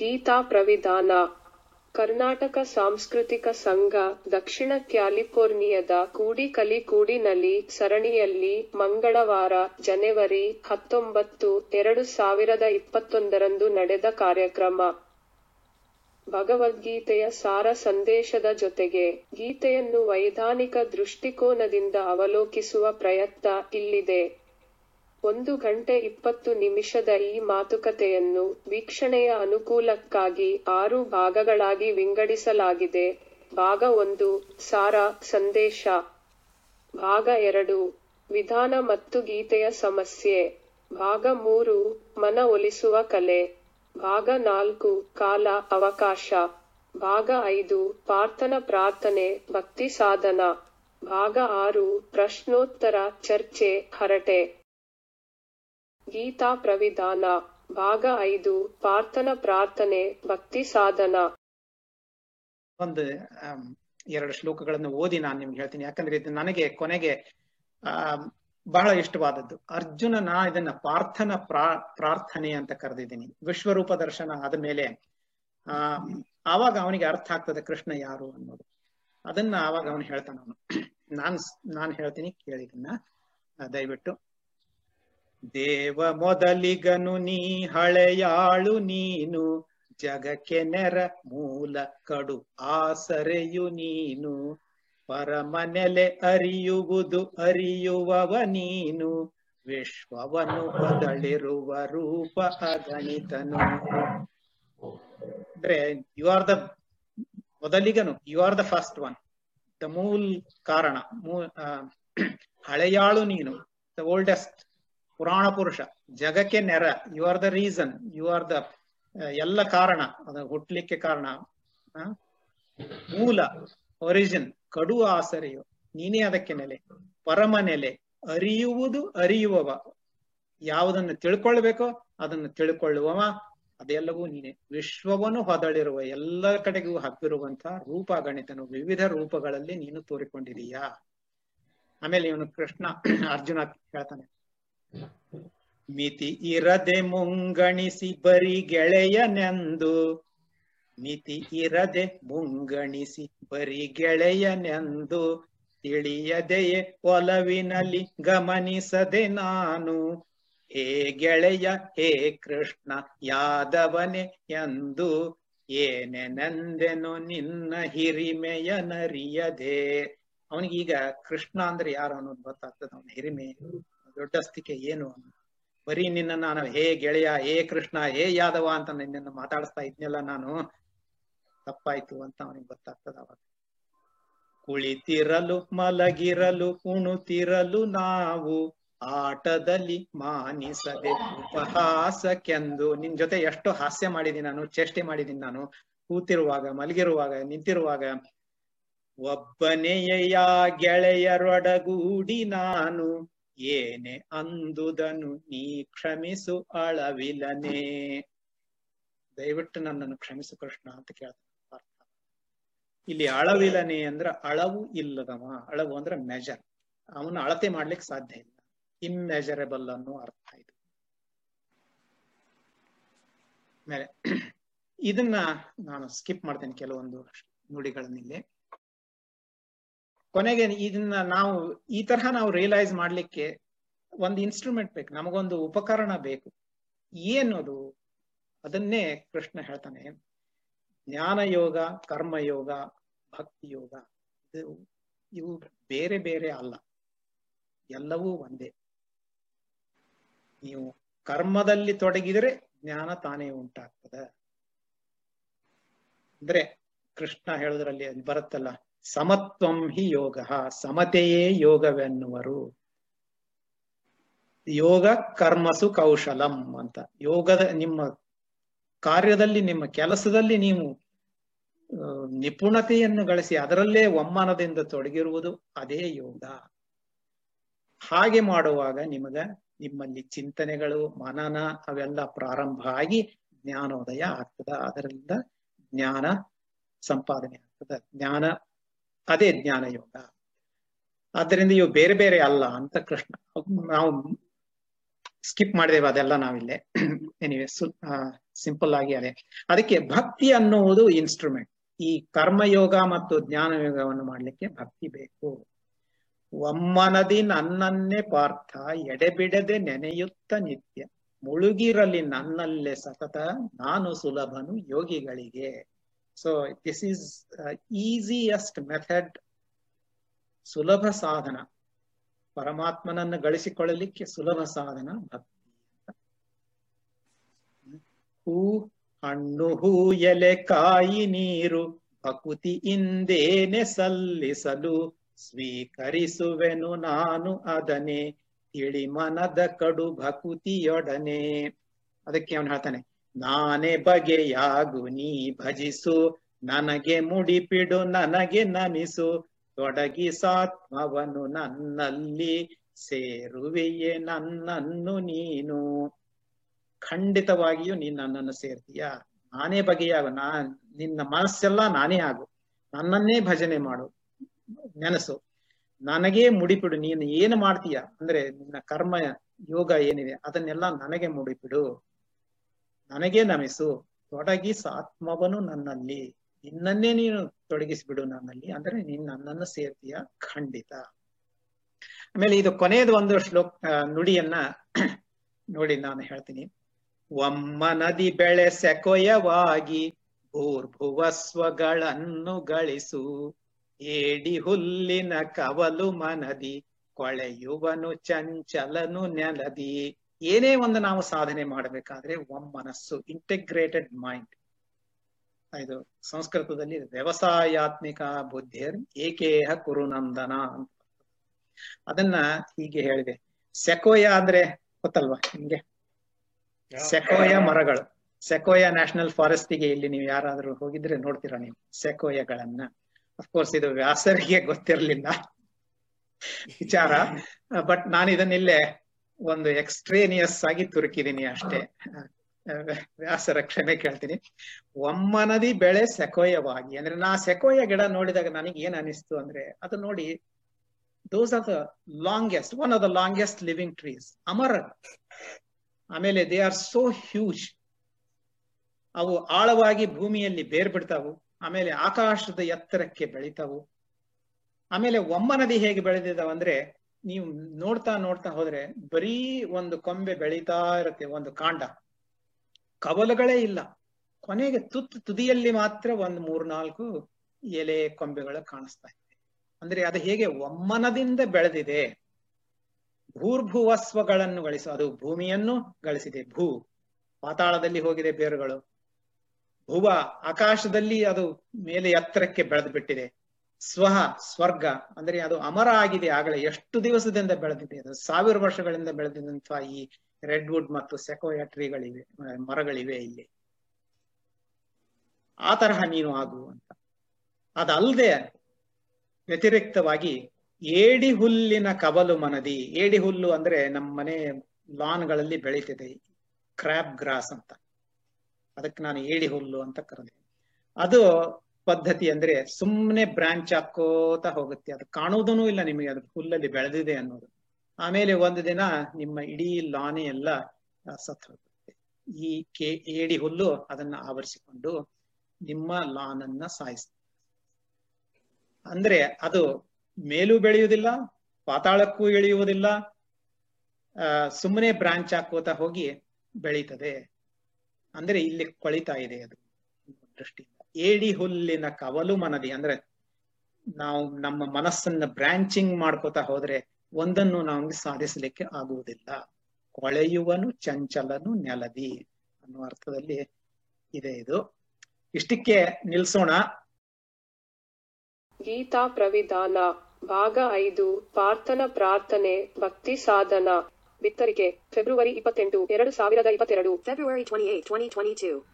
ಗೀತಾ ಪ್ರವಿಧಾನ. ಕರ್ನಾಟಕ ಸಾಂಸ್ಕೃತಿಕ ಸಂಘ ದಕ್ಷಿಣ ಕ್ಯಾಲಿಫೋರ್ನಿಯಾದ ಕೂಡಿಕಲಿಕೂಡಿನಲ್ಲಿ ಸರಣಿಯಲ್ಲಿ ಮಂಗಳವಾರ ಜನವರಿ 19, 2021 ನಡೆದ ಕಾರ್ಯಕ್ರಮ ಭಗವದ್ಗೀತೆಯ ಸಾರ ಸಂದೇಶದ ಜೊತೆಗೆ ಗೀತೆಯನ್ನು ವೈಧಾನಿಕ ದೃಷ್ಟಿಕೋನದಿಂದ ಅವಲೋಕಿಸುವ ಪ್ರಯತ್ನ ಇಲ್ಲಿದೆ. 1 ಗಂಟೆ 20 ನಿಮಿಷದ ಈ ಮಾತುಕತೆಯನ್ನು ವೀಕ್ಷಣೆಯ ಅನುಕೂಲಕ್ಕಾಗಿ 6 ಭಾಗಗಳಾಗಿ ವಿಂಗಡಿಸಲಾಗಿದೆ. ಭಾಗ 1 ಸಾರ ಸಂದೇಶ, ಭಾಗ 2 ವಿಧಾನ ಮತ್ತು ಗೀತೆಯ ಸಮಸ್ಯೆ, ಭಾಗ 3 ಮನ ಒಲಿಸುವ ಕಲೆ, ಭಾಗ 4 ಕಾಲ ಅವಕಾಶ, ಭಾಗ 5 ಪ್ರಾರ್ಥನೆ ಭಕ್ತಿ ಸಾಧನ, ಭಾಗ 6 ಪ್ರಶ್ನೋತ್ತರ ಚರ್ಚೆ ಹರಟೆ. ಗೀತಾ ಪ್ರವಿಧಾನ ಭಾಗ 5 ಪ್ರಾರ್ಥನೆ ಭಕ್ತಿ ಸಾಧನ. ಒಂದು 2 ಶ್ಲೋಕಗಳನ್ನು ಓದಿ ನಾನು ನಿಮ್ಗೆ ಹೇಳ್ತೀನಿ, ಯಾಕಂದ್ರೆ ಇದು ನನಗೆ ಕೊನೆಗೆ ಬಹಳ ಇಷ್ಟವಾದದ್ದು. ಅರ್ಜುನನ ಇದನ್ನ ಪ್ರಾರ್ಥನೆ ಅಂತ ಕರೆದಿದ್ದೀನಿ. ವಿಶ್ವರೂಪ ದರ್ಶನ ಆದ ಮೇಲೆ ಆವಾಗ ಅವನಿಗೆ ಅರ್ಥ ಆಗ್ತದೆ ಕೃಷ್ಣ ಯಾರು ಅನ್ನೋದು. ಅದನ್ನ ಆವಾಗ ಅವನು ಹೇಳ್ತಾನ. ಅವನು ನಾನು ಹೇಳ್ತೀನಿ ಕೇಳಿದನ್ನ ದಯವಿಟ್ಟು. ದೇವ ಮೊದಲಿಗನು ನೀ ಹಳೆಯಾಳು ನೀನು, ಜಗಕ್ಕೆ ನೆರ ಮೂಲ ಕಡು ಆಸರೆಯು ನೀನು, ಪರಮನೆಲೆ ಅರಿಯುವುದು ಅರಿಯುವವ ನೀನು, ವಿಶ್ವವನ್ನು ಬದಲಿರುವ ರೂಪ ಅಗಣಿತನು. ಅಂದ್ರೆ ಯು ಆರ್ ದ ಮೊದಲಿಗನು, you are the first one, the ಮೂಲ ಕಾರಣ, ಹಳೆಯಾಳು ನೀನು, ದ ಓಲ್ಡೆಸ್ಟ್ ಪುರಾಣ ಪುರುಷ, ಜಗಕ್ಕೆ ನೆರ, you are the reason, you are the ಎಲ್ಲ ಕಾರಣ, ಅದ ಹುಟ್ಟಲಿಕ್ಕೆ ಕಾರಣ, ಮೂಲ ಒರಿಜಿನ್, ಕಡು ಆಸರೆಯು ನೀನೇ ಅದಕ್ಕೆ ನೆಲೆ, ಪರಮ ನೆಲೆ, ಅರಿಯುವುದು ಅರಿಯುವವ, ಯಾವುದನ್ನು ತಿಳ್ಕೊಳ್ಬೇಕೋ ಅದನ್ನು ತಿಳ್ಕೊಳ್ಳುವವ ಅದೆಲ್ಲವೂ ನೀನೆ, ವಿಶ್ವವನ್ನು ಹೊದಳಿರುವ ಎಲ್ಲ ಕಡೆಗೂ ಹಬ್ಬಿರುವಂತಹ ರೂಪ ಗಣಿತನು, ವಿವಿಧ ರೂಪಗಳಲ್ಲಿ ನೀನು ತೋರಿಕೊಂಡಿದೀಯಾ. ಆಮೇಲೆ ಇವನು ಕೃಷ್ಣ ಅರ್ಜುನ ಹೇಳ್ತಾನೆ, ಮಿತಿ ಇರದೆ ಮುಂಗಣಿಸಿ ಬರಿ ಗೆಳೆಯನೆಂದು, ಮಿತಿ ಇರದೆ ಮುಂಗಣಿಸಿ ಬರಿ ಗೆಳೆಯನೆಂದು, ತಿಳಿಯದೆಯೇ ಒಲವಿನಲ್ಲಿ ಗಮನಿಸದೆ ನಾನು, ಹೇ ಗೆಳೆಯ ಹೇ ಕೃಷ್ಣ ಯಾದವನೆ ಎಂದು, ಏನೆನೆಂದೆನು ನಿನ್ನ ಹಿರಿಮೆಯ ನರಿಯದೆ. ಅವನಿಗೀಗ ಕೃಷ್ಣ ಅಂದ್ರೆ ಯಾರು ಅನ್ನೋದು ಗೊತ್ತಾಗ್ತದೆ, ಅವನ ಹಿರಿಮೆ ದೊಡ್ಡಸ್ತಿಕೆ ಏನು. ಬರೀ ನಿನ್ನ ನಾನು ಹೇ ಗೆಳೆಯ ಹೇ ಕೃಷ್ಣ ಹೇ ಯಾದವ ಅಂತ ನಿನ್ನ ಮಾತಾಡಿಸ್ತಾ ಇದ್ನೆಲ್ಲ ನಾನು ತಪ್ಪಾಯ್ತು ಅಂತ ಅವನಿಗೆ ಗೊತ್ತಾಗ್ತದ. ಅವಾಗ ಕುಳಿತಿರಲು ಮಲಗಿರಲು ಕುಣುತಿರಲು ನಾವು, ಆಟದಲ್ಲಿ ಮಾನಿಸದೆ ಉಪಹಾಸಕ್ಕೆಂದು. ನಿನ್ ಜೊತೆ ಎಷ್ಟು ಹಾಸ್ಯ ಮಾಡಿದೀನಿ ನಾನು, ಚೇಷ್ಟೆ ಮಾಡಿದೀನಿ ನಾನು, ಕೂತಿರುವಾಗ ಮಲಗಿರುವಾಗ ನಿಂತಿರುವಾಗ. ಒಬ್ಬನೆಯ ಗೆಳೆಯರೊಡಗೂಡಿ ನಾನು, ಏನೆ ಅಂದುದನು ನೀ ಕ್ಷಮಿಸು ಅಳವಿಲನೆ. ದಯವಿಟ್ಟು ನನ್ನನ್ನು ಕ್ಷಮಿಸು ಕೃಷ್ಣ ಅಂತ ಕೇಳ್ತಾನೆ. ಇಲ್ಲಿ ಅಳವಿಲನೆ ಅಂದ್ರೆ ಅಳವು ಇಲ್ಲದವ. ಅಳವು ಅಂದ್ರೆ ಮೆಜರ್, ಅವನು ಅಳತೆ ಮಾಡ್ಲಿಕ್ಕೆ ಸಾಧ್ಯ ಇಲ್ಲ, ಇಮ್ಮೆಜರಬಲ್ ಅನ್ನೋ ಅರ್ಥ ಇದು. ಆಮೇಲೆ ಇದನ್ನ ನಾನು ಸ್ಕಿಪ್ ಮಾಡ್ತೇನೆ ಕೆಲವೊಂದು ನುಡಿಗಳನ್ನಿಲ್ಲಿ. ಕೊನೆಗೆ ಇದನ್ನ ನಾವು ಈ ತರಹ ನಾವು ರಿಯಲೈಸ್ ಮಾಡ್ಲಿಕ್ಕೆ ಒಂದು ಇನ್ಸ್ಟ್ರೂಮೆಂಟ್ ಬೇಕು, ನಮಗೊಂದು ಉಪಕರಣ ಬೇಕು. ಏನದು? ಅದನ್ನೇ ಕೃಷ್ಣ ಹೇಳ್ತಾನೆ, ಜ್ಞಾನಯೋಗ ಕರ್ಮಯೋಗ ಭಕ್ತಿಯೋಗ, ಇವು ಬೇರೆ ಬೇರೆ ಅಲ್ಲ, ಎಲ್ಲವೂ ಒಂದೇ. ನೀವು ಕರ್ಮದಲ್ಲಿ ತೊಡಗಿದರೆ ಜ್ಞಾನ ತಾನೇ ಉಂಟಾಗ್ತದ. ಅಂದ್ರೆ ಕೃಷ್ಣ ಹೇಳೋದ್ರಲ್ಲಿ ಅದು ಬರುತ್ತಲ್ಲ, ಸಮತ್ವಂ ಹಿ ಯೋಗ, ಸಮತೆಯೇ ಯೋಗವೆನ್ನುವರು. ಯೋಗ ಕರ್ಮಸು ಕೌಶಲಂ ಅಂತ, ಯೋಗದ ನಿಮ್ಮ ಕಾರ್ಯದಲ್ಲಿ ನಿಮ್ಮ ಕೆಲಸದಲ್ಲಿ ನೀವು ನಿಪುಣತೆಯನ್ನು ಗಳಿಸಿ ಅದರಲ್ಲೇ ಒಮ್ಮನದಿಂದ ತೊಡಗಿರುವುದು ಅದೇ ಯೋಗ. ಹಾಗೆ ಮಾಡುವಾಗ ನಿಮ್ಮಲ್ಲಿ ಚಿಂತನೆಗಳು ಮನನ ಅವೆಲ್ಲ ಪ್ರಾರಂಭ ಆಗಿ ಜ್ಞಾನೋದಯ ಆಗ್ತದ. ಅದರಿಂದ ಜ್ಞಾನ ಸಂಪಾದನೆ ಆಗ್ತದ. ಜ್ಞಾನ ಅದೇ ಜ್ಞಾನಯೋಗ. ಆದ್ದರಿಂದ ಇವು ಬೇರೆ ಬೇರೆ ಅಲ್ಲ ಅಂತ ಕೃಷ್ಣ. ನಾವು ಸ್ಕಿಪ್ ಮಾಡಿದೇವೆ ಅದೆಲ್ಲ ನಾವಿಲ್ಲೇ. ಎನಿವೇ ಸಿಂಪಲ್ ಆಗಿ ಅದೇ. ಅದಕ್ಕೆ ಭಕ್ತಿ ಅನ್ನುವುದು ಇನ್ಸ್ಟ್ರೂಮೆಂಟ್. ಈ ಕರ್ಮಯೋಗ ಮತ್ತು ಜ್ಞಾನಯೋಗವನ್ನು ಮಾಡ್ಲಿಕ್ಕೆ ಭಕ್ತಿ ಬೇಕು. ಒಮ್ಮನದಿ ನನ್ನನ್ನೇ ಪಾರ್ಥ ಎಡೆಬಿಡದೆ ನೆನೆಯುತ್ತ ನಿತ್ಯ ಮುಳುಗಿರಲಿ ನನ್ನಲ್ಲೇ ಸತತ ನಾನು ಸುಲಭನು ಯೋಗಿಗಳಿಗೆ. So this is easiest method, ಸುಲಭ ಸಾಧನ, ಪರಮಾತ್ಮನನ್ನು ಗಳಿಸಿಕೊಳ್ಳಲಿಕ್ಕೆ ಸುಲಭ ಸಾಧನ ಭಕ್ತಿ. ಹೂ ಹಣ್ಣು ಹೂ ಎಲೆ ಕಾಯಿ ನೀರು ಭಕುತಿ ಇಂದೇನೆ ಸಲ್ಲಿಸಲು ಸ್ವೀಕರಿಸುವೆನು ನಾನು ಅದನೆ ತಿಳಿ ಮನದ ಕಡು ಭಕುತಿಯೊಡನೆ. ಅದಕ್ಕೆ ಅವನು ಹೇಳ್ತಾನೆ, ನಾನೇ ಬಗೆಯಾಗು ನೀ ಭಜಿಸು, ನನಗೆ ಮುಡಿಪಿಡು ನನಗೆ ನಮಿಸು, ತೊಡಗಿಸಾತ್ಮವನು ನನ್ನಲ್ಲಿ ಸೇರುವೆಯೇ ನನ್ನನ್ನು ನೀನು, ಖಂಡಿತವಾಗಿಯೂ ನೀನು ನನ್ನನ್ನು ಸೇರ್ತೀಯ. ನಾನೇ ಬಗೆಯಾಗು, ನಿನ್ನ ಮನಸ್ಸೆಲ್ಲ ನಾನೇ ಆಗು, ನನ್ನನ್ನೇ ಭಜನೆ ಮಾಡು, ನೆನಸು, ನನಗೇ ಮುಡಿಪಿಡು. ನೀನು ಏನು ಮಾಡ್ತೀಯ ಅಂದ್ರೆ ನಿನ್ನ ಕರ್ಮ ಯೋಗ ಏನಿದೆ ಅದನ್ನೆಲ್ಲ ನನಗೆ ಮುಡಿಪಿಡು, ನನಗೆ ನಮಿಸು, ತೊಡಗಿಸ ಆತ್ಮವನು ನನ್ನಲ್ಲಿ, ನಿನ್ನನ್ನೇ ನೀನು ತೊಡಗಿಸಿಬಿಡು ನನ್ನಲ್ಲಿ, ಅಂದ್ರೆ ನೀನು ನನ್ನನ್ನು ಸೇರ್ತೀಯ ಖಂಡಿತ. ಆಮೇಲೆ ಇದು ಕೊನೆಯದು ಒಂದು ನುಡಿಯನ್ನ ನೋಡಿ ನಾನು ಹೇಳ್ತೀನಿ. ಒಮ್ಮನದಿ ಬೆಳೆ ಸೆಕೊಯವಾಗಿ ಭೂರ್ಭುವಸ್ವಗಳನ್ನು ಗಳಿಸು, ಏಡಿ ಹುಲ್ಲಿನ ಕವಲು ಮನದಿ ಕೊಳೆಯುವನು ಚಂಚಲನು ನೆಲದಿ. ಏನೇ ಒಂದು ನಾವು ಸಾಧನೆ ಮಾಡಬೇಕಾದ್ರೆ ಒಮ್ಮನಸ್ಸು, ಇಂಟಿಗ್ರೇಟೆಡ್ ಮೈಂಡ್, ಇದು ಸಂಸ್ಕೃತದಲ್ಲಿ ವ್ಯವಸಾಯಾತ್ಮಿಕ ಬುದ್ಧಿರ್ ಏಕೇಹ ಕುರುನಂದನ ಅಂತ. ಅದನ್ನ ಹೀಗೆ ಹೇಳಿದೆ, ಸೆಕೋಯ ಅಂದ್ರೆ ಗೊತ್ತಲ್ವಾ ನಿಮ್ಗೆ, ಸೆಕೋಯ ಮರಗಳು, ಸೆಕೋಯಾ ನ್ಯಾಷನಲ್ ಫಾರೆಸ್ಟ್ ಗೆ ಇಲ್ಲಿ ನೀವು ಯಾರಾದ್ರೂ ಹೋಗಿದ್ರೆ ನೋಡ್ತೀರಾ ನೀವು ಸೆಕೋಯಗಳನ್ನ. ಅಫ್ಕೋರ್ಸ್ ಇದು ವ್ಯಾಸರಿಗೆ ಗೊತ್ತಿರಲಿಲ್ಲ ವಿಚಾರ, ಬಟ್ ನಾನು ಇದನ್ನಿಲ್ಲೇ ಒಂದು ಎಕ್ಸ್ಟ್ರೇನಿಯಸ್ ಆಗಿ ತುರುಕಿದೀನಿ ಅಷ್ಟೇ, ವ್ಯಾಸರ ಕ್ಷಮೆ ಕೇಳ್ತೀನಿ. ಒಮ್ಮನದಿ ಬೆಳೆ ಸೆಕೋಯವಾಗಿ ಅಂದ್ರೆ ನಾ ಸೆಕೋಯ ಗಿಡ ನೋಡಿದಾಗ ನನಗೆ ಏನ್ ಅನಿಸ್ತು ಅಂದ್ರೆ, ಅದು ನೋಡಿ those are the longest, one of the longest living trees, ಅಮರ. ಆಮೇಲೆ ದೇ ಆರ್ ಸೋ ಹ್ಯೂಜ್, ಅವು ಆಳವಾಗಿ ಭೂಮಿಯಲ್ಲಿ ಬೇರ್ ಬಿಡ್ತಾವು, ಆಮೇಲೆ ಆಕಾಶದ ಎತ್ತರಕ್ಕೆ ಬೆಳಿತಾವು. ಆಮೇಲೆ ಒಮ್ಮನದಿ ಹೇಗೆ ಬೆಳೆದಿದ್ದಾವಂದ್ರೆ ನೀವು ನೋಡ್ತಾ ನೋಡ್ತಾ ಹೋದ್ರೆ ಬರೀ ಒಂದು ಕೊಂಬೆ ಬೆಳೀತಾ ಇರುತ್ತೆ, ಒಂದು ಕಾಂಡ, ಕವಲುಗಳೇ ಇಲ್ಲ. ಕೊನೆಗೆ ತುದಿಯಲ್ಲಿ ಮಾತ್ರ ಒಂದು 3-4 ಎಲೆ ಕೊಂಬೆಗಳು ಕಾಣಿಸ್ತಾ ಇವೆ. ಅಂದ್ರೆ ಅದು ಹೇಗೆ ಒಮ್ಮನದಿಂದ ಬೆಳೆದಿದೆ. ಭೂರ್ಭುವಸ್ವಗಳನ್ನು ಗಳಿಸು, ಅದು ಭೂಮಿಯನ್ನು ಗಳಿಸಿದೆ, ಭೂ ಪಾತಾಳದಲ್ಲಿ ಹೋಗಿದೆ ಬೇರುಗಳು, ಭುವ ಆಕಾಶದಲ್ಲಿ ಅದು ಮೇಲೆ ಎತ್ತರಕ್ಕೆ ಬೆಳೆದು ಬಿಟ್ಟಿದೆ, ಸ್ವಹ ಸ್ವರ್ಗ ಅಂದ್ರೆ ಅದು ಅಮರ ಆಗಿದೆ. ಆಗಲೇ ಎಷ್ಟು ದಿವಸದಿಂದ ಬೆಳೆದಿದೆ, ಅದು 1000 ವರ್ಷಗಳಿಂದ ಬೆಳೆದಿದಂತಹ ಈ ರೆಡ್ವುಡ್ ಮತ್ತು ಸೆಕೋಯಾ ಟ್ರೀಗಳಿವೆ, ಮರಗಳಿವೆ ಇಲ್ಲಿ. ಆ ತರಹ ನೀನು ಆಗುವಂತ. ಅದಲ್ಲದೆ ವ್ಯತಿರಿಕ್ತವಾಗಿ ಏಡಿ ಹುಲ್ಲಿನ ಕವಲು ಮನದಿ, ಏಡಿ ಹುಲ್ಲು ಅಂದ್ರೆ ನಮ್ಮ ಮನೆ ಲಾನ್ಗಳಲ್ಲಿ ಬೆಳೀತಿದೆ ಕ್ರ್ಯಾಬ್ ಗ್ರಾಸ್ ಅಂತ, ಅದಕ್ಕೆ ನಾನು ಏಡಿ ಹುಲ್ಲು ಅಂತ ಕರೆದೆ. ಅದು ಪದ್ಧತಿ ಅಂದ್ರೆ ಸುಮ್ಮನೆ ಬ್ರಾಂಚ್ ಹಾಕೋತಾ ಹೋಗುತ್ತೆ, ಅದು ಕಾಣುವುದೂ ಇಲ್ಲ ನಿಮಗೆ ಅದು ಹುಲ್ಲಲ್ಲಿ ಬೆಳೆದಿದೆ ಅನ್ನೋದು. ಆಮೇಲೆ ಒಂದು ದಿನ ನಿಮ್ಮ ಇಡೀ ಲಾನೆ ಎಲ್ಲ ಸತ್ತು ಹೋಗುತ್ತೆ. ಈ ಏಡಿ ಹುಲ್ಲು ಅದನ್ನ ಆವರಿಸಿಕೊಂಡು ನಿಮ್ಮ ಲಾನ್ ಅನ್ನ ಸಾಯಿಸ್ತದೆ. ಅಂದ್ರೆ ಅದು ಮೇಲೂ ಬೆಳೆಯುವುದಿಲ್ಲ, ಪಾತಾಳಕ್ಕೂ ಇಳಿಯುವುದಿಲ್ಲ, ಸುಮ್ಮನೆ ಬ್ರಾಂಚ್ ಹಾಕೋತಾ ಹೋಗಿ ಬೆಳೀತದೆ. ಅಂದ್ರೆ ಇಲ್ಲಿ ಕೊಳಿತಾ ಇದೆ ಅದು ದೃಷ್ಟಿಯಿಂದ. ಏಡಿ ಹುಲ್ಲಿನ ಕವಲು ಮನದಿ ಅಂದ್ರೆ ನಾವು ನಮ್ಮ ಮನಸ್ಸನ್ನ ಬ್ರಾಂಚಿಂಗ್ ಮಾಡ್ಕೋತಾ ಹೋದ್ರೆ ಒಂದನ್ನು ನಮ್ಗೆ ಸಾಧಿಸಲಿಕ್ಕೆ ಆಗುವುದಿಲ್ಲ. ಕೊಳೆಯುವನು ಚಂಚಲನು ನೆಲದಿ ಅನ್ನೋ ಅರ್ಥದಲ್ಲಿ ಇದೆ ಇದು. ಇಷ್ಟಕ್ಕೆ ನಿಲ್ಸೋಣ. ಗೀತಾ ಪ್ರವಿಧಾನ ಭಾಗ 5 ಪ್ರಾರ್ಥನಾ ಪ್ರಾರ್ಥನೆ ಭಕ್ತಿ ಸಾಧನ. ಬಿತ್ತರಿಕೆ ಫೆಬ್ರವರಿ 28, 2022. February 28, 2022.